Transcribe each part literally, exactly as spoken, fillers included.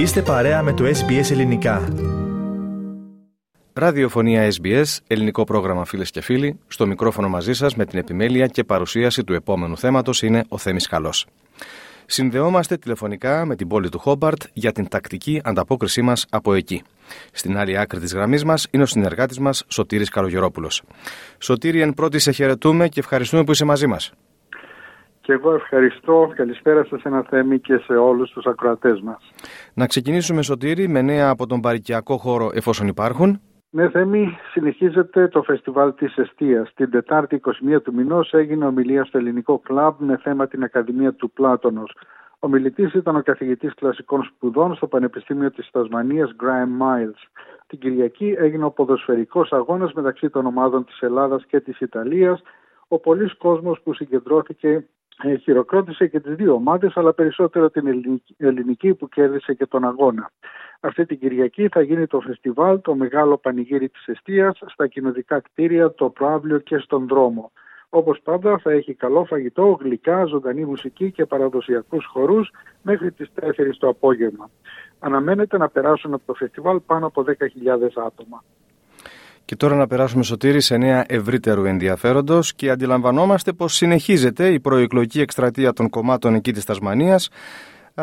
Είστε παρέα με το Ες Μπι Ες Ελληνικά. Ραδιοφωνία Ες Μπι Ες, ελληνικό πρόγραμμα φίλες και φίλοι. Στο μικρόφωνο μαζί σας με την επιμέλεια και παρουσίαση του επόμενου θέματος είναι ο Θέμης Καλός. Συνδεόμαστε τηλεφωνικά με την πόλη του Χόμπαρτ για την τακτική ανταπόκρισή μας από εκεί. Στην άλλη άκρη της γραμμής μας είναι ο συνεργάτης μας Σωτήρης Καρογερόπουλος. Σωτήρη, εν πρώτη σε χαιρετούμε και ευχαριστούμε που είσαι μαζί μας. Και εγώ ευχαριστώ. Καλησπέρα σας, ένα Θέμη, και σε όλους τους ακροατές μας. Να ξεκινήσουμε, Σωτήρη, με νέα από τον παροικιακό χώρο, εφόσον υπάρχουν. Ναι, Θέμη, συνεχίζεται το φεστιβάλ της Εστίας. Την Τετάρτη εικοστή πρώτη του μηνός έγινε ομιλία στο ελληνικό κλαμπ με θέμα την Ακαδημία του Πλάτωνος. Ομιλητής ήταν ο καθηγητής κλασικών σπουδών στο Πανεπιστήμιο της Τασμανίας, Γκράμ Μάιλς. Την Κυριακή έγινε ο ποδοσφαιρικός αγώνας μεταξύ των ομάδων της Ελλάδας και της Ιταλίας. Ο πολλής κόσμος που συγκεντρώθηκε χειροκρότησε και τις δύο ομάδες, αλλά περισσότερο την ελληνική που κέρδισε και τον αγώνα. Αυτή την Κυριακή θα γίνει το φεστιβάλ, το μεγάλο πανηγύρι της Εστίας, στα κοινοτικά κτίρια, το προαύλιο και στον δρόμο. Όπως πάντα θα έχει καλό φαγητό, γλυκά, ζωντανή μουσική και παραδοσιακούς χορούς μέχρι τις τέσσερις το απόγευμα. Αναμένεται να περάσουν από το φεστιβάλ πάνω από δέκα χιλιάδες άτομα. Και τώρα να περάσουμε, Σωτήρη, σε νέα ευρύτερου ενδιαφέροντος, και αντιλαμβανόμαστε πως συνεχίζεται η προεκλογική εκστρατεία των κομμάτων εκεί της Τασμανίας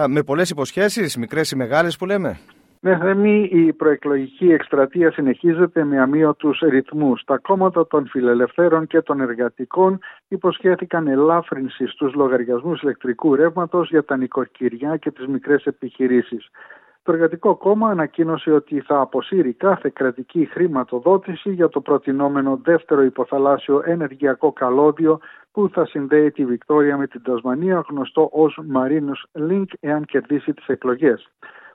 με πολλές υποσχέσεις, μικρές ή μεγάλες που λέμε. Ναι, Θέμη, η προεκλογική εκστρατεία συνεχίζεται με αμύωτους ρυθμούς. Τα κόμματα των φιλελευθέρων και των εργατικών υποσχέθηκαν ελάφρυνση στους λογαριασμούς ηλεκτρικού ρεύματος για τα νοικοκυριά και τις μικρές επιχειρήσεις. Το Εργατικό Κόμμα ανακοίνωσε ότι θα αποσύρει κάθε κρατική χρηματοδότηση για το προτινόμενο δεύτερο υποθαλάσσιο ενεργειακό καλώδιο που θα συνδέει τη Βικτόρια με την Τασμανία, γνωστό ως Marinus Link, εάν κερδίσει τις εκλογές.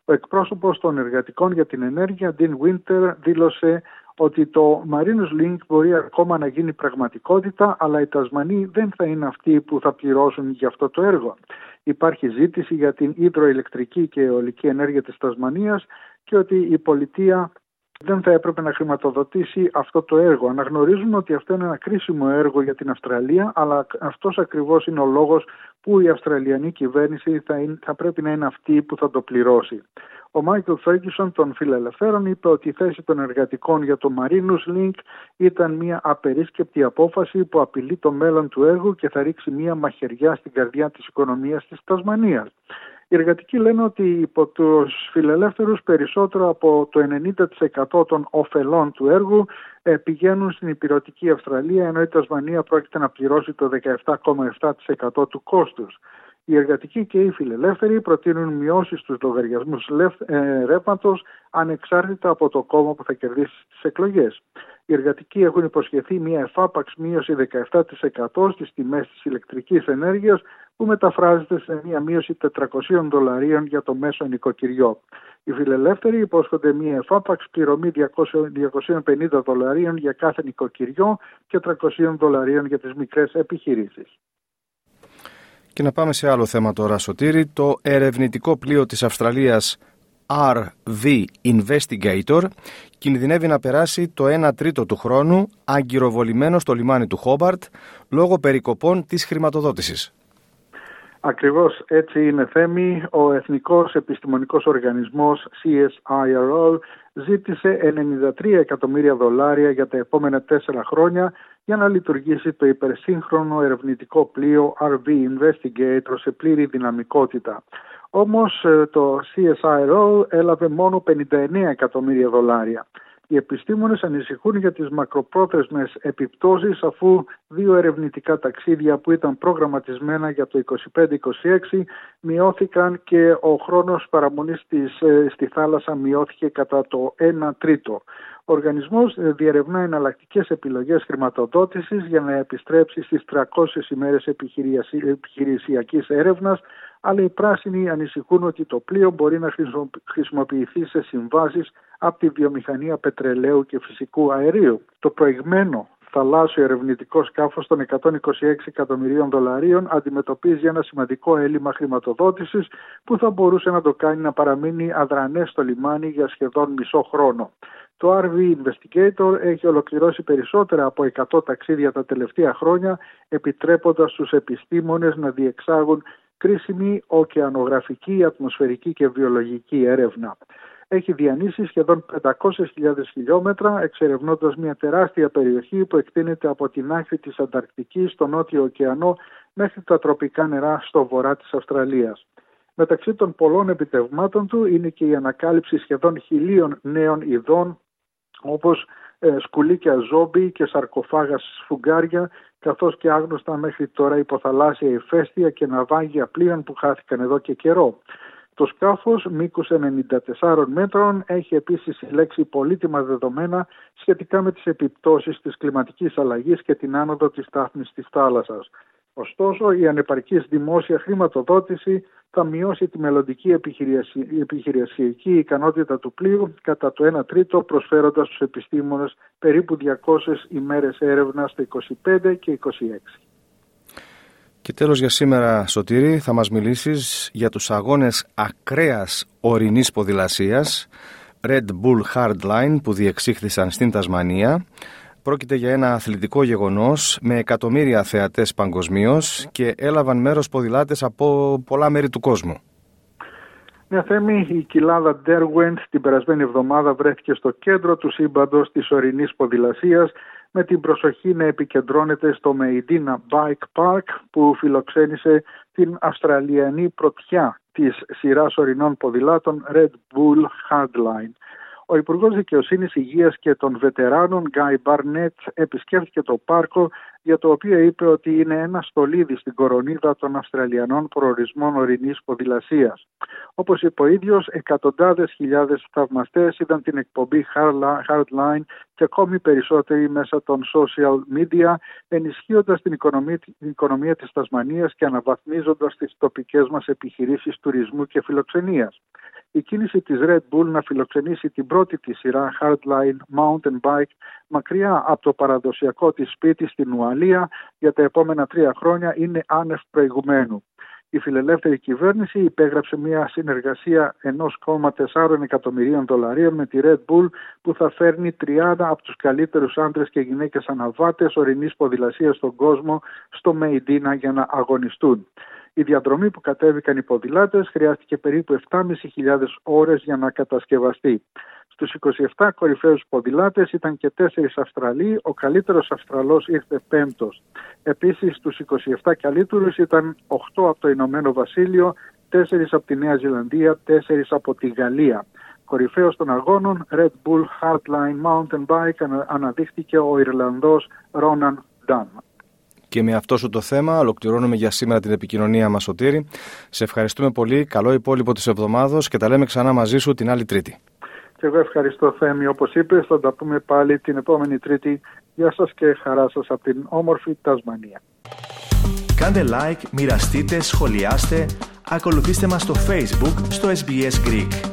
Ο εκπρόσωπος των εργατικών για την ενέργεια, Dean Winter, δήλωσε ότι το Marinus Link μπορεί ακόμα να γίνει πραγματικότητα, αλλά οι Τασμανοί δεν θα είναι αυτοί που θα πληρώσουν για αυτό το έργο. Υπάρχει ζήτηση για την υδροηλεκτρική και αιωλική ενέργεια της Τασμανίας και ότι η πολιτεία δεν θα έπρεπε να χρηματοδοτήσει αυτό το έργο. Αναγνωρίζουμε ότι αυτό είναι ένα κρίσιμο έργο για την Αυστραλία, αλλά αυτός ακριβώς είναι ο λόγος που η Αυστραλιανή κυβέρνηση θα, είναι, θα πρέπει να είναι αυτή που θα το πληρώσει. Ο Michael Ferguson των Φιλελευθέρων είπε ότι η θέση των εργατικών για το Marinus Link ήταν μια απερίσκεπτη απόφαση που απειλεί το μέλλον του έργου και θα ρίξει μια μαχαιριά στην καρδιά της οικονομίας της Τασμανίας. Οι εργατικοί λένε ότι υπό τους φιλελεύθερους περισσότερο από το ενενήντα τοις εκατό των ωφελών του έργου πηγαίνουν στην Ηπειρωτική Αυστραλία, ενώ η Τασμανία πρόκειται να πληρώσει το δεκαεπτά κόμμα επτά τοις εκατό του κόστους. Οι εργατικοί και οι φιλελεύθεροι προτείνουν μειώσεις στους λογαριασμούς ρεύματος ανεξάρτητα από το κόμμα που θα κερδίσει τις εκλογές. Οι εργατικοί έχουν υποσχεθεί μια εφάπαξ μείωση δεκαεπτά τοις εκατό στις τιμές της ηλεκτρικής ενέργειας, που μεταφράζεται σε μια μείωση τετρακοσίων δολαρίων για το μέσο νοικοκυριό. Οι φιλελεύθεροι υπόσχονται μια εφάπαξ πληρωμή διακόσια πενήντα δολαρίων για κάθε νοικοκυριό και τριακόσια δολαρίων για τις μικρές επιχειρήσεις. Και να πάμε σε άλλο θέμα τώρα, Σωτήρη. Το ερευνητικό πλοίο της Αυστραλίας αρ βι Investigator κινδυνεύει να περάσει το ένα τρίτο του χρόνου αγκυροβολημένο στο λιμάνι του Χόμπαρτ λόγω περικοπών της χρηματοδότησης. Ακριβώς έτσι είναι, Θέμη. Ο Εθνικός Επιστημονικός Οργανισμός Σι Ες Άι Αρ Ο ζήτησε ενενήντα τρία εκατομμύρια δολάρια για τα επόμενα τέσσερα χρόνια για να λειτουργήσει το υπερσύγχρονο ερευνητικό πλοίο αρ βι Investigator σε πλήρη δυναμικότητα. Όμως το Σι Ες Άι Αρ Ο έλαβε μόνο πενήντα εννέα εκατομμύρια δολάρια. Οι επιστήμονες ανησυχούν για τις μακροπρόθεσμες επιπτώσεις, αφού δύο ερευνητικά ταξίδια που ήταν προγραμματισμένα για το είκοσι πέντε είκοσι έξι μειώθηκαν και ο χρόνος παραμονής της, στη θάλασσα μειώθηκε κατά το ένα τρίτο. Ο οργανισμός διερευνά εναλλακτικές επιλογές χρηματοδότησης για να επιστρέψει στις τριακόσιες ημέρες επιχειρησιακής έρευνας, αλλά οι πράσινοι ανησυχούν ότι το πλοίο μπορεί να χρησιμοποιηθεί σε συμβάσεις από τη βιομηχανία πετρελαίου και φυσικού αερίου. Το προηγμένο θαλάσσιο ερευνητικό σκάφος των εκατόν είκοσι έξι εκατομμυρίων δολαρίων αντιμετωπίζει ένα σημαντικό έλλειμμα χρηματοδότησης που θα μπορούσε να το κάνει να παραμείνει αδρανές στο λιμάνι για σχεδόν μισό χρόνο. Το αρ βι Investigator έχει ολοκληρώσει περισσότερα από εκατό ταξίδια τα τελευταία χρόνια, επιτρέποντας στους επιστήμονες να διεξάγουν κρίσιμη ωκεανογραφική, ατμοσφαιρική και βιολογική έρευνα. Έχει διανύσει σχεδόν πεντακόσιες χιλιάδες χιλιόμετρα, εξερευνώντας μια τεράστια περιοχή που εκτείνεται από την άκρη της Ανταρκτικής στο Νότιο Ωκεανό μέχρι τα τροπικά νερά στο βορρά της Αυστραλίας. Μεταξύ των πολλών επιτευγμάτων του είναι και η ανακάλυψη σχεδόν χιλίων νέων ειδών, όπως ε, σκουλίκια ζόμπι και σαρκοφάγα σφουγγάρια, καθώς και άγνωστα μέχρι τώρα υποθαλάσσια ηφαίστεια και ναυάγια πλοίων που χάθηκαν εδώ και καιρό. Το σκάφος, μήκους ενενήντα τεσσάρων μέτρων, έχει επίσης συλλέξει πολύτιμα δεδομένα σχετικά με τις επιπτώσεις της κλιματικής αλλαγής και την άνοδο της στάθμης της θάλασσας. Ωστόσο, η ανεπαρκής δημόσια χρηματοδότηση θα μειώσει τη μελλοντική επιχειρησιακή ικανότητα του πλοίου κατά το ένα τρίτο, προσφέροντας στους επιστήμονες περίπου διακόσιες ημέρες έρευνας στα είκοσι πέντε και είκοσι έξι. Και τέλος για σήμερα, Σωτήρη, θα μας μιλήσεις για τους αγώνες ακραίας ορεινής ποδηλασίας Red Bull Hardline που διεξήχθησαν στην Τασμανία. Πρόκειται για ένα αθλητικό γεγονός με εκατομμύρια θεατές παγκοσμίως και έλαβαν μέρος ποδηλάτες από πολλά μέρη του κόσμου. Ναι, Θέμη, η κοιλάδα Derwent την περασμένη εβδομάδα βρέθηκε στο κέντρο του σύμπαντος της ορεινής ποδηλασίας, με την προσοχή να επικεντρώνεται στο Maydena Bike Park που φιλοξένησε την Αυστραλιανή πρωτιά της σειράς ορεινών ποδηλάτων Red Bull Hardline. Ο Υπουργός Δικαιοσύνης, Υγείας και των Βετεράνων Γκάι Μπαρνέτ επισκέφθηκε το πάρκο, για το οποίο είπε ότι είναι ένα στολίδι στην κορονίδα των Αυστραλιανών προορισμών ορεινής ποδηλασίας. Όπως είπε ο ίδιος, εκατοντάδες χιλιάδες θαυμαστές είδαν την εκπομπή Hardline και ακόμη περισσότεροι μέσα των social media, ενισχύοντας την οικονομία, την οικονομία της Τασμανίας και αναβαθμίζοντας τις τοπικές μας επιχειρήσεις τουρισμού και φιλοξενίας. Η κίνηση της Red Bull να φιλοξενήσει την πρώτη της σειρά Hardline Mountain Bike μακριά από το παραδοσιακό της σπίτι στην Ουαλία για τα επόμενα τρία χρόνια είναι άνευ προηγουμένου. Η φιλελεύθερη κυβέρνηση υπέγραψε μια συνεργασία ένα κόμμα τέσσερα εκατομμυρίων δολαρίων με τη Red Bull που θα φέρνει τριάντα από τους καλύτερους άντρες και γυναίκες αναβάτες ορεινής ποδηλασίας στον κόσμο στο Maydena για να αγωνιστούν. Η διαδρομή που κατέβηκαν οι ποδηλάτες χρειάστηκε περίπου επτά χιλιάδες πεντακόσιες ώρες για να κατασκευαστεί. Στους είκοσι επτά κορυφαίους ποδηλάτες ήταν και τέσσερις Αυστραλοί, ο καλύτερος Αυστραλός ήρθε πέμπτος. Επίσης, στους είκοσι επτά καλύτερους ήταν οκτώ από το Ηνωμένο Βασίλειο, τέσσερις από τη Νέα Ζηλανδία, τέσσερις από τη Γαλλία. Κορυφαίος των αγώνων Red Bull Hardline Mountain Bike αναδείχθηκε ο Ιρλανδός Ρόναν Ντάννα. Και με αυτό σου το θέμα ολοκληρώνουμε για σήμερα την επικοινωνία μας, Σωτήρη. Σε ευχαριστούμε πολύ. Καλό υπόλοιπο της εβδομάδος και τα λέμε ξανά μαζί σου την άλλη Τρίτη. Και εγώ ευχαριστώ, Θέμη. Όπως είπες, θα τα πούμε πάλι την επόμενη Τρίτη. Γεια σας και χαρά σας από την όμορφη Τασμανία. Κάντε like, μοιραστείτε, σχολιάστε, ακολουθήστε μας στο Facebook, στο Ες Μπι Ες Greek.